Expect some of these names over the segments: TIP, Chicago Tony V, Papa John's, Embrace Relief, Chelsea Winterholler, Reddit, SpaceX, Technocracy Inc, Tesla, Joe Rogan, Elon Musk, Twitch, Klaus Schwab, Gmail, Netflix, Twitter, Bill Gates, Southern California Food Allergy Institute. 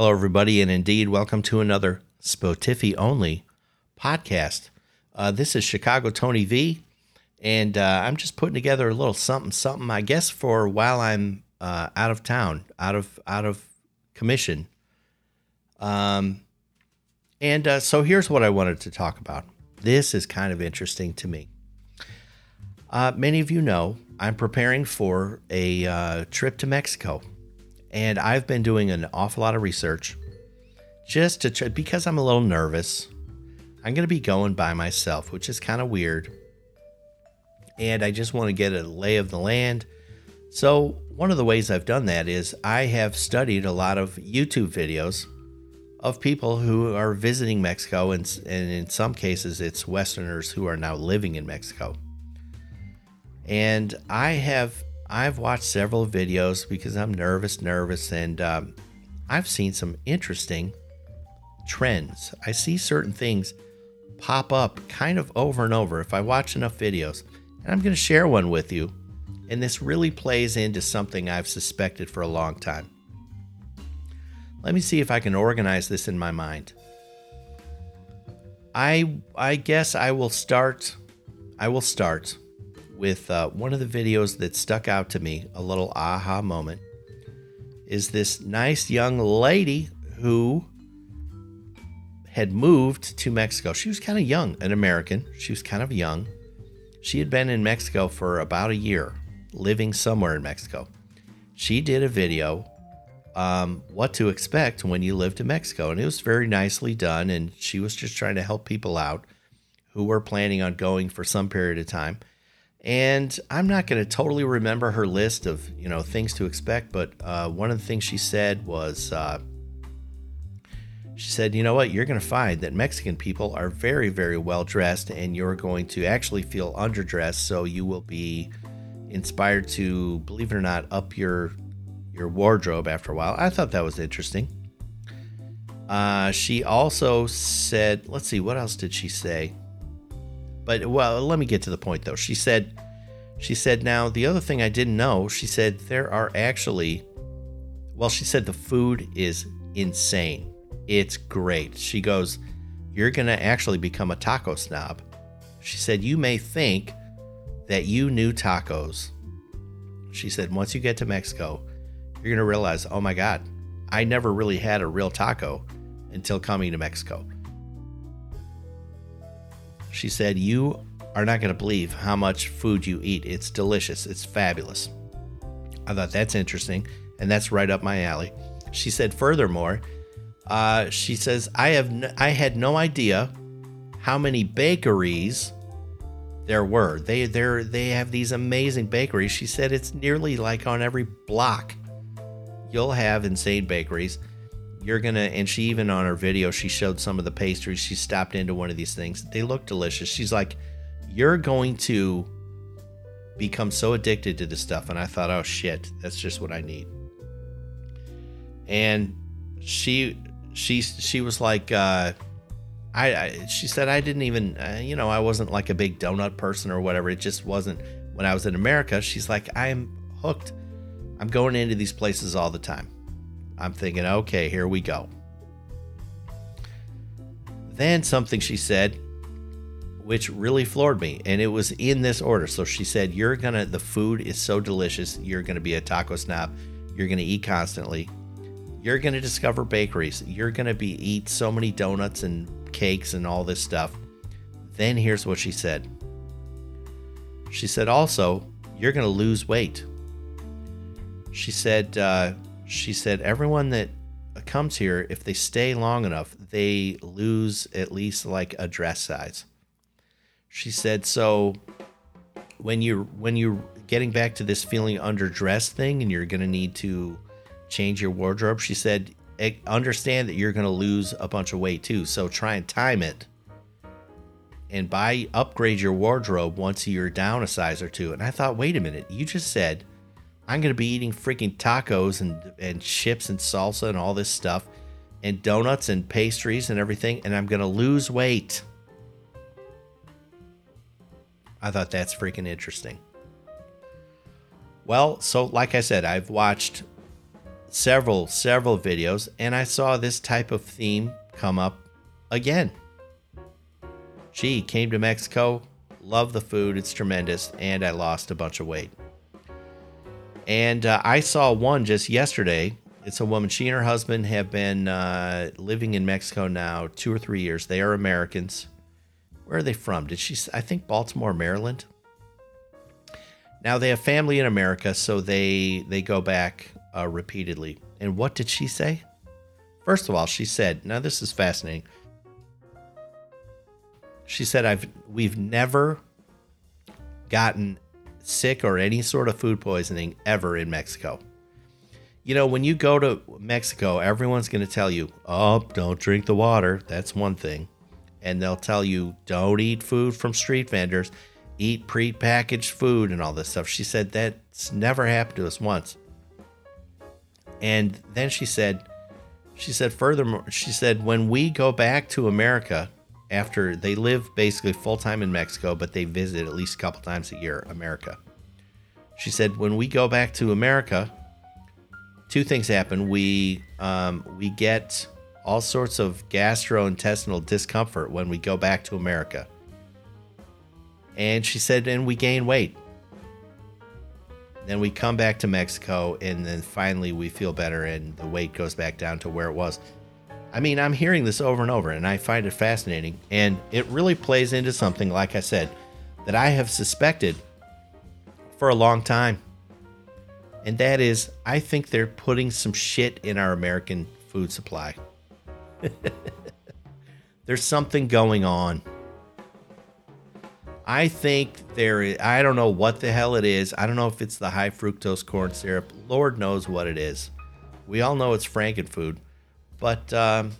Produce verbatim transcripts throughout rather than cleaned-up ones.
Hello, everybody, and indeed, welcome to another Spotify-only podcast. Uh, this is Chicago Tony V, and uh, I'm just putting together a little something-something, I guess, for while I'm uh, out of town, out of out of commission. Um, and uh, so here's what I wanted to talk about. This is kind of interesting to me. Uh, many of you know I'm preparing for a uh, trip to Mexico, and I've been doing an awful lot of research just to try, because I'm a little nervous. I'm going to be going by myself, which is kind of weird, and I just want to get a lay of the land. So one of the ways I've done that is I have studied a lot of YouTube videos of people who are visiting Mexico, and, and in some cases it's Westerners who are now living in Mexico. And I have I've watched several videos because I'm nervous, nervous, and um, I've seen some interesting trends. I see certain things pop up kind of over and over if I watch enough videos, and I'm going to share one with you. And this really plays into something I've suspected for a long time. Let me see if I can organize this in my mind. I I guess I will start. I will start. with uh, one of the videos that stuck out to me, a little aha moment, is this nice young lady who had moved to Mexico. She was kind of young, an American. She was kind of young. She had been in Mexico for about a year, living somewhere in Mexico. She did a video, um, what to expect when you live in Mexico. And it was very nicely done. And she was just trying to help people out who were planning on going for some period of time. And I'm not going to totally remember her list of, you know, things to expect, but uh, one of the things she said was, uh, she said, you know what, you're going to find that Mexican people are very, very well dressed, and you're going to actually feel underdressed, so you will be inspired to, believe it or not, up your your wardrobe after a while. I thought that was interesting. Uh, she also said, let's see, what else did she say? But, well, let me get to the point, though. She said, she said, now, the other thing I didn't know, she said, there are actually, well, she said the food is insane. It's great. She goes, you're going to actually become a taco snob. She said, you may think that you knew tacos. She said, once you get to Mexico, you're going to realize, oh, my God, I never really had a real taco until coming to Mexico. She said, you are not going to believe how much food you eat. It's delicious. It's fabulous. I thought that's interesting. And that's right up my alley. She said, furthermore, uh, she says, I have n- I had no idea how many bakeries there were. They they're, they have these amazing bakeries. She said it's nearly like on every block. You'll have insane bakeries. You're going to, and she even on her video, she showed some of the pastries. She stopped into one of these things. They look delicious. She's like, you're going to become so addicted to this stuff. And I thought, oh shit, that's just what I need. And she, she, she was like, uh, I, I she said, I didn't even, uh, you know, I wasn't like a big donut person or whatever. It just wasn't when I was in America. She's like, I'm hooked. I'm going into these places all the time. I'm thinking, okay, here we go. Then something she said, which really floored me, and it was in this order. So she said, you're going to, the food is so delicious. You're going to be a taco snob. You're going to eat constantly. You're going to discover bakeries. You're going to be eat so many donuts and cakes and all this stuff. Then here's what she said. She said, also, you're going to lose weight. She said, uh, She said, everyone that comes here, if they stay long enough, they lose at least like a dress size. She said, so when you're, when you're getting back to this feeling underdressed thing and you're going to need to change your wardrobe, she said, understand that you're going to lose a bunch of weight too. So try and time it and buy, upgrade your wardrobe once you're down a size or two. And I thought, wait a minute, you just said, I'm going to be eating freaking tacos and, and chips and salsa and all this stuff and donuts and pastries and everything, and I'm going to lose weight. I thought that's freaking interesting. Well, so like I said, I've watched several, several videos, and I saw this type of theme come up again. She came to Mexico, loved the food, it's tremendous, and I lost a bunch of weight. And uh, I saw one just yesterday. It's a woman. She and her husband have been uh, living in Mexico now two or three years. They are Americans. Where are they from? Did she? I think Baltimore, Maryland. Now they have family in America, so they they go back uh, repeatedly. And what did she say? First of all, she said, now this is fascinating. She said, I've we've never gotten sick or any sort of food poisoning ever in Mexico. You know, when you go to Mexico, everyone's going to tell you, oh, don't drink the water. That's one thing. And they'll tell you, don't eat food from street vendors. Eat prepackaged food and all this stuff. She said that's never happened to us once. And then she said, she said furthermore, she said, when we go back to America, after they live basically full-time in Mexico, but they visit at least a couple times a year America. She said, when we go back to America, two things happen. We um, we get all sorts of gastrointestinal discomfort when we go back to America. And she said, and we gain weight. Then we come back to Mexico, and then finally we feel better, and the weight goes back down to where it was. I mean, I'm hearing this over and over, and I find it fascinating. And it really plays into something, like I said, that I have suspected for a long time. And that is, I think they're putting some shit in our American food supply. There's something going on. I think there is, I don't know what the hell it is. I don't know if it's the high fructose corn syrup. Lord knows what it is. We all know it's frankenfood. But um,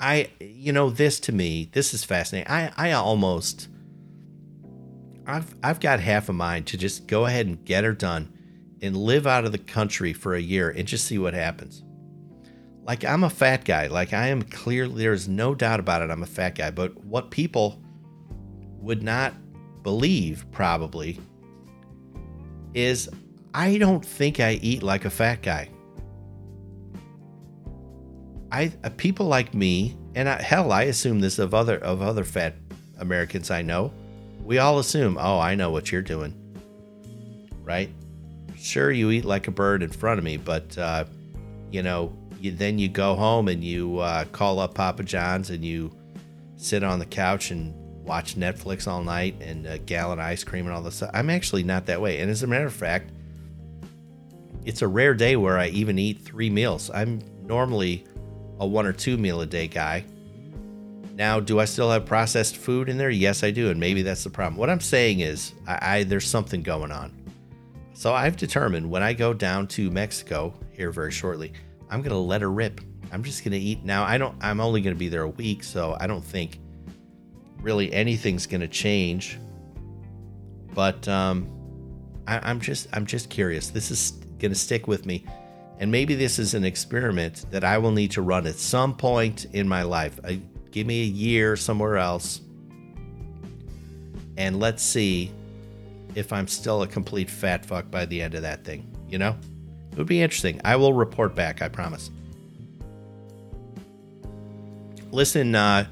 I, you know, this to me, this is fascinating. I, I almost, I've, I've got half a mind to just go ahead and get her done and live out of the country for a year and just see what happens. Like, I'm a fat guy. Like, I am clearly, there's no doubt about it, I'm a fat guy. But what people would not believe probably is I don't think I eat like a fat guy. I, people like me, and I, hell, I assume this of other of other fat Americans I know. We all assume, oh, I know what you're doing, right? Sure, you eat like a bird in front of me, but uh, you know, you, then you go home and you uh, call up Papa John's and you sit on the couch and watch Netflix all night and a gallon of ice cream and all this stuff. I'm actually not that way, and as a matter of fact, it's a rare day where I even eat three meals. I'm normally a one or two meal a day guy. Now, do I still have processed food in there? Yes, I do. And maybe that's the problem. What I'm saying is I, I there's something going on. So I've determined when I go down to Mexico here very shortly, I'm going to let her rip. I'm just going to eat. Now, I don't, I'm only going to be there a week. So I don't think really anything's going to change, but um, I, I'm just, I'm just curious. This is going to stick with me. And maybe this is an experiment that I will need to run at some point in my life. I, give me a year somewhere else. And let's see if I'm still a complete fat fuck by the end of that thing. You know? It would be interesting. I will report back, I promise. Listen, uh,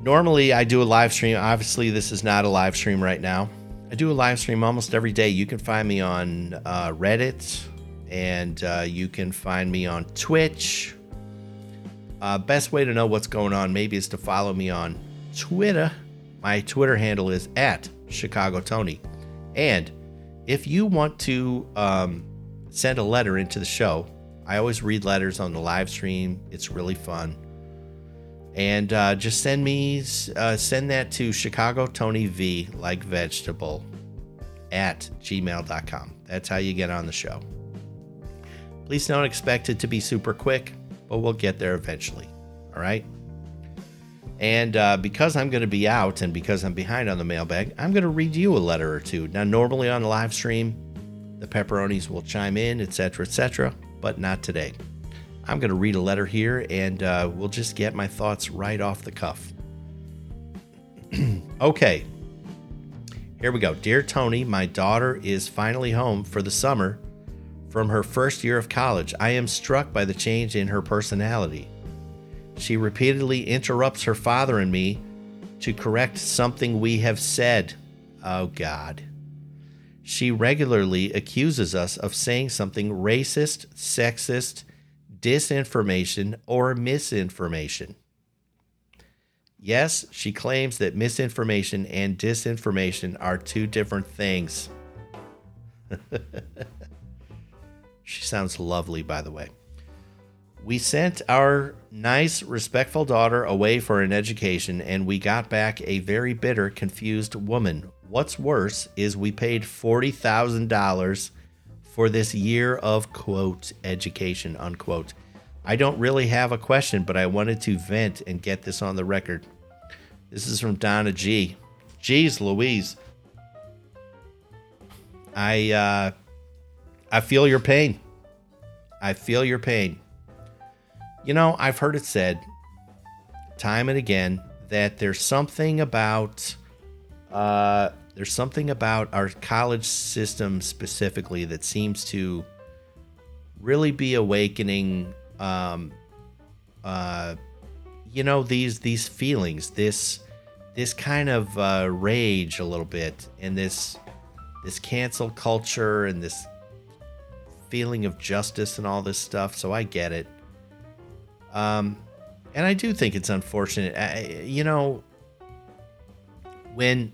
normally I do a live stream. Obviously, this is not a live stream right now. I do a live stream almost every day. You can find me on uh, Reddit, and uh, you can find me on Twitch. Uh, best way to know what's going on maybe is to follow me on Twitter. My Twitter handle is at Chicago Tony. And if you want to um, send a letter into the show, I always read letters on the live stream. It's really fun. And uh, just send me, uh, send that to Chicago Tony V, like vegetable, at gmail dot com. That's how you get on the show. Please don't expect it to be super quick, but we'll get there eventually. All right. And uh, because I'm going to be out and because I'm behind on the mailbag, I'm going to read you a letter or two. Now, normally on the live stream, the pepperonis will chime in, et cetera, et cetera, but not today. I'm going to read a letter here, and uh, we'll just get my thoughts right off the cuff. Okay. Here we go. Dear Tony, my daughter is finally home for the summer From her first year of college, I am struck by the change in her personality. She repeatedly interrupts her father and me to correct something we have said. Oh, God. She regularly accuses us of saying something racist, sexist, disinformation, or misinformation. Yes, she claims that misinformation and disinformation are two different things. She sounds lovely, by the way. We sent our nice, respectful daughter away for an education, and we got back a very bitter, confused woman. What's worse is we paid forty thousand dollars for this year of, quote, education, unquote. I don't really have a question, but I wanted to vent and get this on the record. This is from Donna G. Jeez Louise. I, uh... I feel your pain. I feel your pain. You know, I've heard it said time and again that there's something about uh, there's something about our college system specifically that seems to really be awakening, um, uh, you know, these these feelings, this this kind of uh, rage a little bit, and this this cancel culture and this feeling of justice and all this stuff. So I get it. Um, and I do think it's unfortunate. I, you know, when,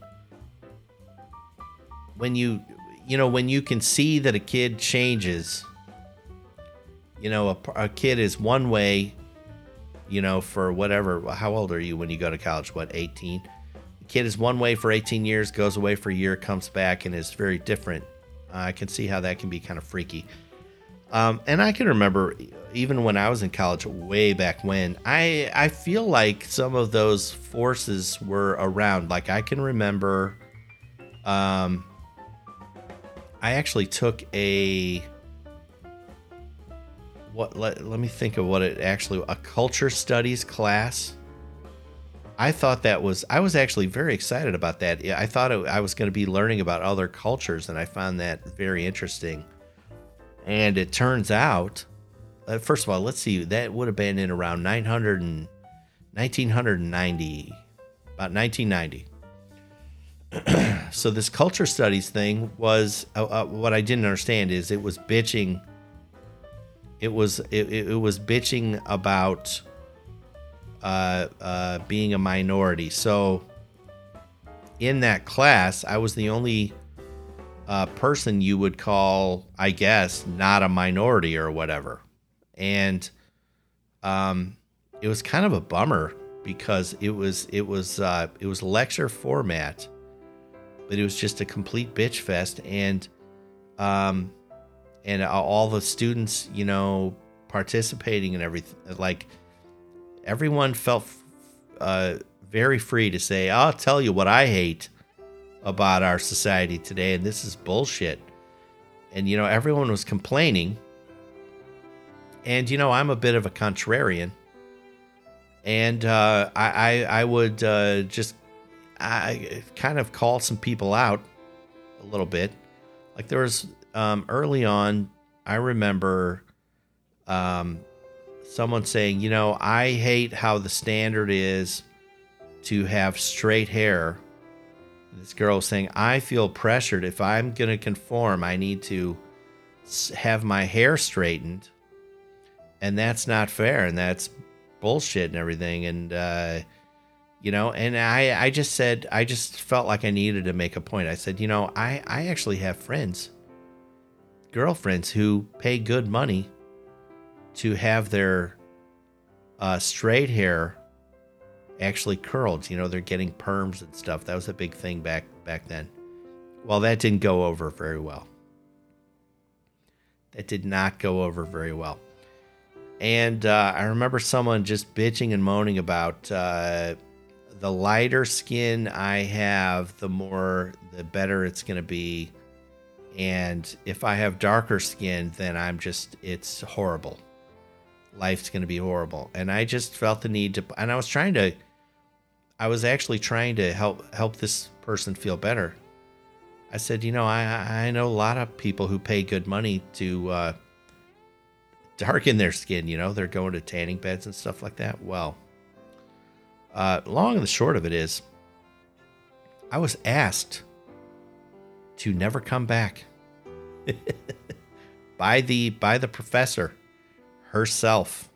when you, you know, when you can see that a kid changes, you know, a, a kid is one way, you know, for whatever, how old are you when you go to college? What, eighteen? The kid is one way for eighteen years, goes away for a year, comes back and is very different. I can see how that can be kind of freaky. Um, and I can remember, even when I was in college, way back when, I, I feel like some of those forces were around. Like, I can remember, um, I actually took a, what? Let, let me think of what it actually, a culture studies class. I thought that was, I was actually very excited about that. I thought it, I was going to be learning about other cultures, and I found that very interesting. And it turns out, uh, first of all, let's see, that would have been in around nineteen ninety, about nineteen ninety. So this culture studies thing was, uh, uh, what I didn't understand is it was bitching. It was, it, it was bitching about Uh, uh, being a minority. So in that class, I was the only uh, person you would call, I guess, not a minority or whatever. And um, it was kind of a bummer because it was it was uh, it was lecture format, but it was just a complete bitch fest. And um, and all the students, you know, participating and everything, like. Everyone felt uh, very free to say, I'll tell you what I hate about our society today, and this is bullshit. And, you know, everyone was complaining. And, you know, I'm a bit of a contrarian. And uh, I, I, I would uh, just I kind of call some people out a little bit. Like there was um, early on, I remember... Um, someone saying, you know, I hate how the standard is to have straight hair. This girl was saying, I feel pressured. If I'm going to conform, I need to have my hair straightened. And that's not fair. And that's bullshit and everything. And, uh, you know, and I, I just said, I just felt like I needed to make a point. I said, you know, I, I actually have friends, girlfriends who pay good money to have their uh, straight hair actually curled. You know, they're getting perms and stuff. That was a big thing back back then. Well, that didn't go over very well. That did not go over very well. And uh, I remember someone just bitching and moaning about uh, the lighter skin I have, the more, the better it's going to be. And if I have darker skin, then I'm just, it's horrible. Life's going to be horrible. And I just felt the need to, and I was trying to, I was actually trying to help help this person feel better. I said, you know, I, I know a lot of people who pay good money to uh, darken their skin. You know, they're going to tanning beds and stuff like that. Well, uh, long and the short of it is, I was asked to never come back by the by the professor herself.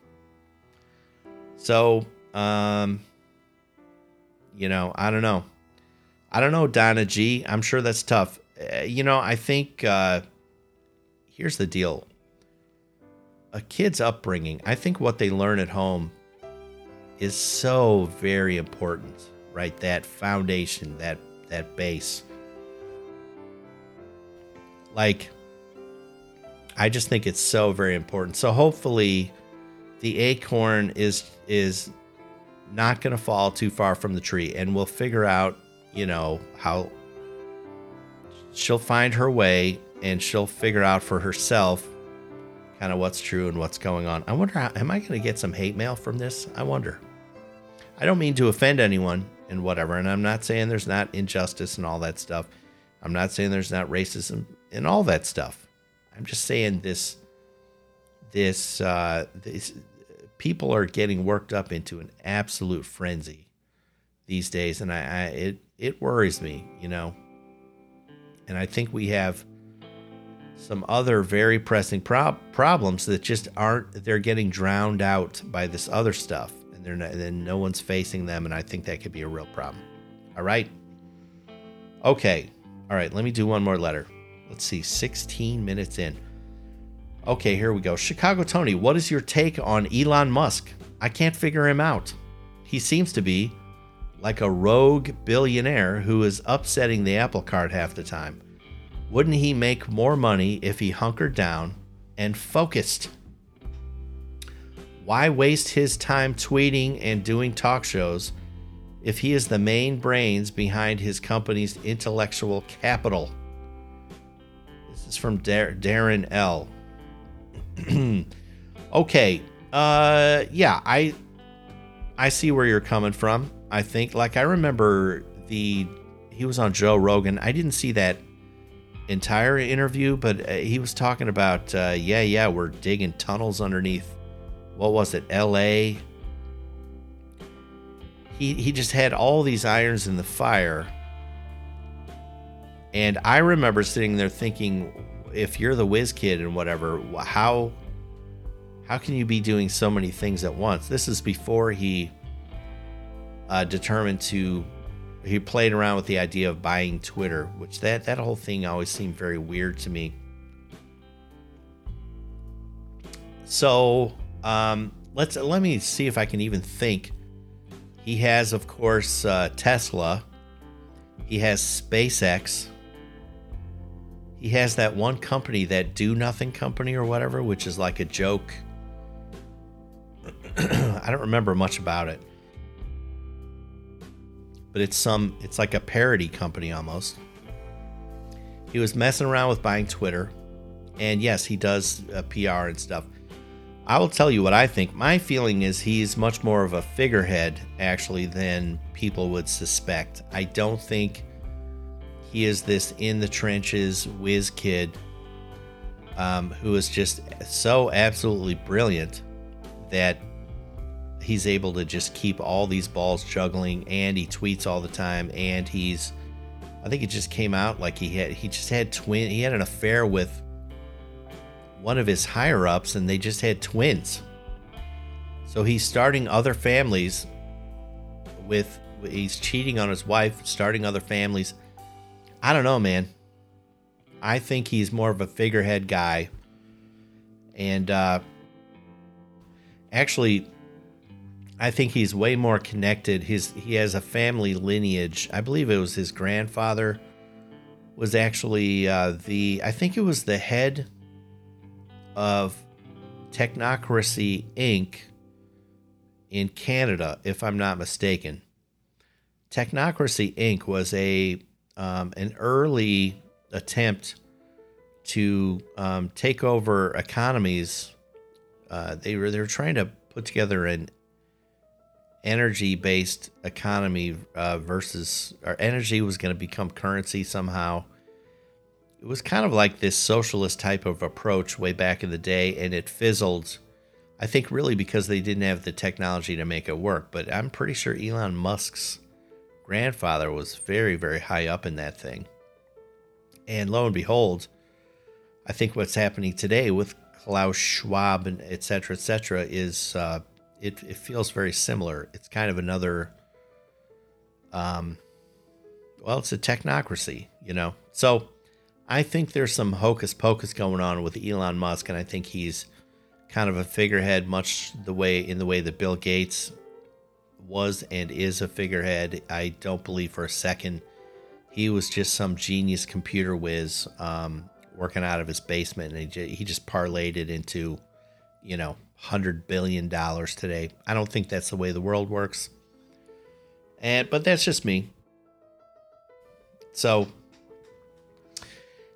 So, um, you know, I don't know. I don't know, Donna G. I'm sure that's tough. Uh, you know, I think uh, here's the deal. A kid's upbringing, I think what they learn at home is so very important, right? That foundation, that that base. Like, I just think it's so very important. So hopefully the acorn is is not going to fall too far from the tree, and we'll figure out, you know, how she'll find her way, and she'll figure out for herself kind of what's true and what's going on. I wonder, how, am I going to get some hate mail from this? I wonder. I don't mean to offend anyone and whatever, and I'm not saying there's not injustice and all that stuff. I'm not saying there's not racism and all that stuff. I'm just saying this, this, uh, this people are getting worked up into an absolute frenzy these days, and I, I it, it worries me, you know. And I think we have some other very pressing prob- problems that just aren't, they're getting drowned out by this other stuff, and they're not, and no one's facing them. And I think that could be a real problem. All right. Okay. All right. Let me do one more letter. Let's see. sixteen minutes in. Okay. Here we go. Chicago Tony, what is your take on Elon Musk? I can't figure him out. He seems to be like a rogue billionaire who is upsetting the apple cart half the time. Wouldn't he make more money if he hunkered down and focused? Why waste his time tweeting and doing talk shows if he is the main brains behind his company's intellectual capital? This is from Dar- Darren L. Okay. Uh, yeah, I I see where you're coming from. I think, like, I remember the, he was on Joe Rogan. I didn't see that entire interview, but he was talking about, uh, yeah, yeah, we're digging tunnels underneath, what was it, L A? He, he just had all these irons in the fire. And I remember sitting there thinking, if you're the whiz kid and whatever, how, how can you be doing so many things at once? This is before he... Uh, determined to, he played around with the idea of buying Twitter, which that, that whole thing always seemed very weird to me. So um, let's let me see if I can even think. He has, of course, uh, Tesla. He has SpaceX. He has that one company, that do nothing company or whatever, which is like a joke. I don't remember much about it. But it's some, it's like a parody company almost. He was messing around with buying Twitter. And yes, he does uh, P R and stuff. I will tell you what I think. My feeling is he's much more of a figurehead, actually, than people would suspect. I don't think he is this in the trenches whiz kid um, who is just so absolutely brilliant that he's able to just keep all these balls juggling, and he tweets all the time, and he's, I think it just came out like he had, he just had twin, he had an affair with one of his higher ups, and they just had twins. So he's starting other families with, he's cheating on his wife, starting other families. I don't know, man. I think he's more of a figurehead guy. And uh, actually, I think he's way more connected. His he has a family lineage. I believe it was his grandfather was actually uh, the, I think it was the head of Technocracy Incorporated in Canada, if I'm not mistaken. Technocracy Incorporated was a um, an early attempt to um, take over economies. Uh, they were they were trying to put together an energy-based economy uh, versus, or energy was going to become currency somehow, it was kind of like this socialist type of approach way back in the day, and it fizzled, I think, really because they didn't have the technology to make it work. But I'm pretty sure Elon Musk's grandfather was very, very high up in that thing. And lo and behold, I think what's happening today with Klaus Schwab and et cetera, et cetera, is uh, it, it feels very similar. It's kind of another, um, well, it's a technocracy, you know. So I think there's some hocus pocus going on with Elon Musk, and I think he's kind of a figurehead, much the way in the way that Bill Gates was and is a figurehead. I don't believe for a second he was just some genius computer whiz um, working out of his basement, and he, he just parlayed it into, you know, one hundred billion dollars today. I don't think that's the way the world works. And but that's just me. So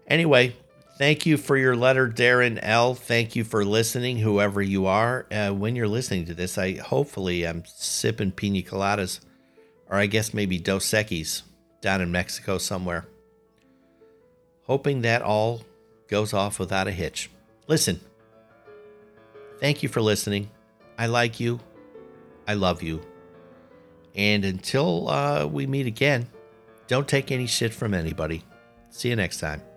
anyway, thank you for your letter, Darren L. Thank you for listening, whoever you are. Uh, when you're listening to this, I hopefully I'm sipping pina coladas, or I guess maybe Dos Equis down in Mexico somewhere. Hoping that all goes off without a hitch. Listen, thank you for listening. I like you. I love you. And until uh, we meet again, don't take any shit from anybody. See you next time.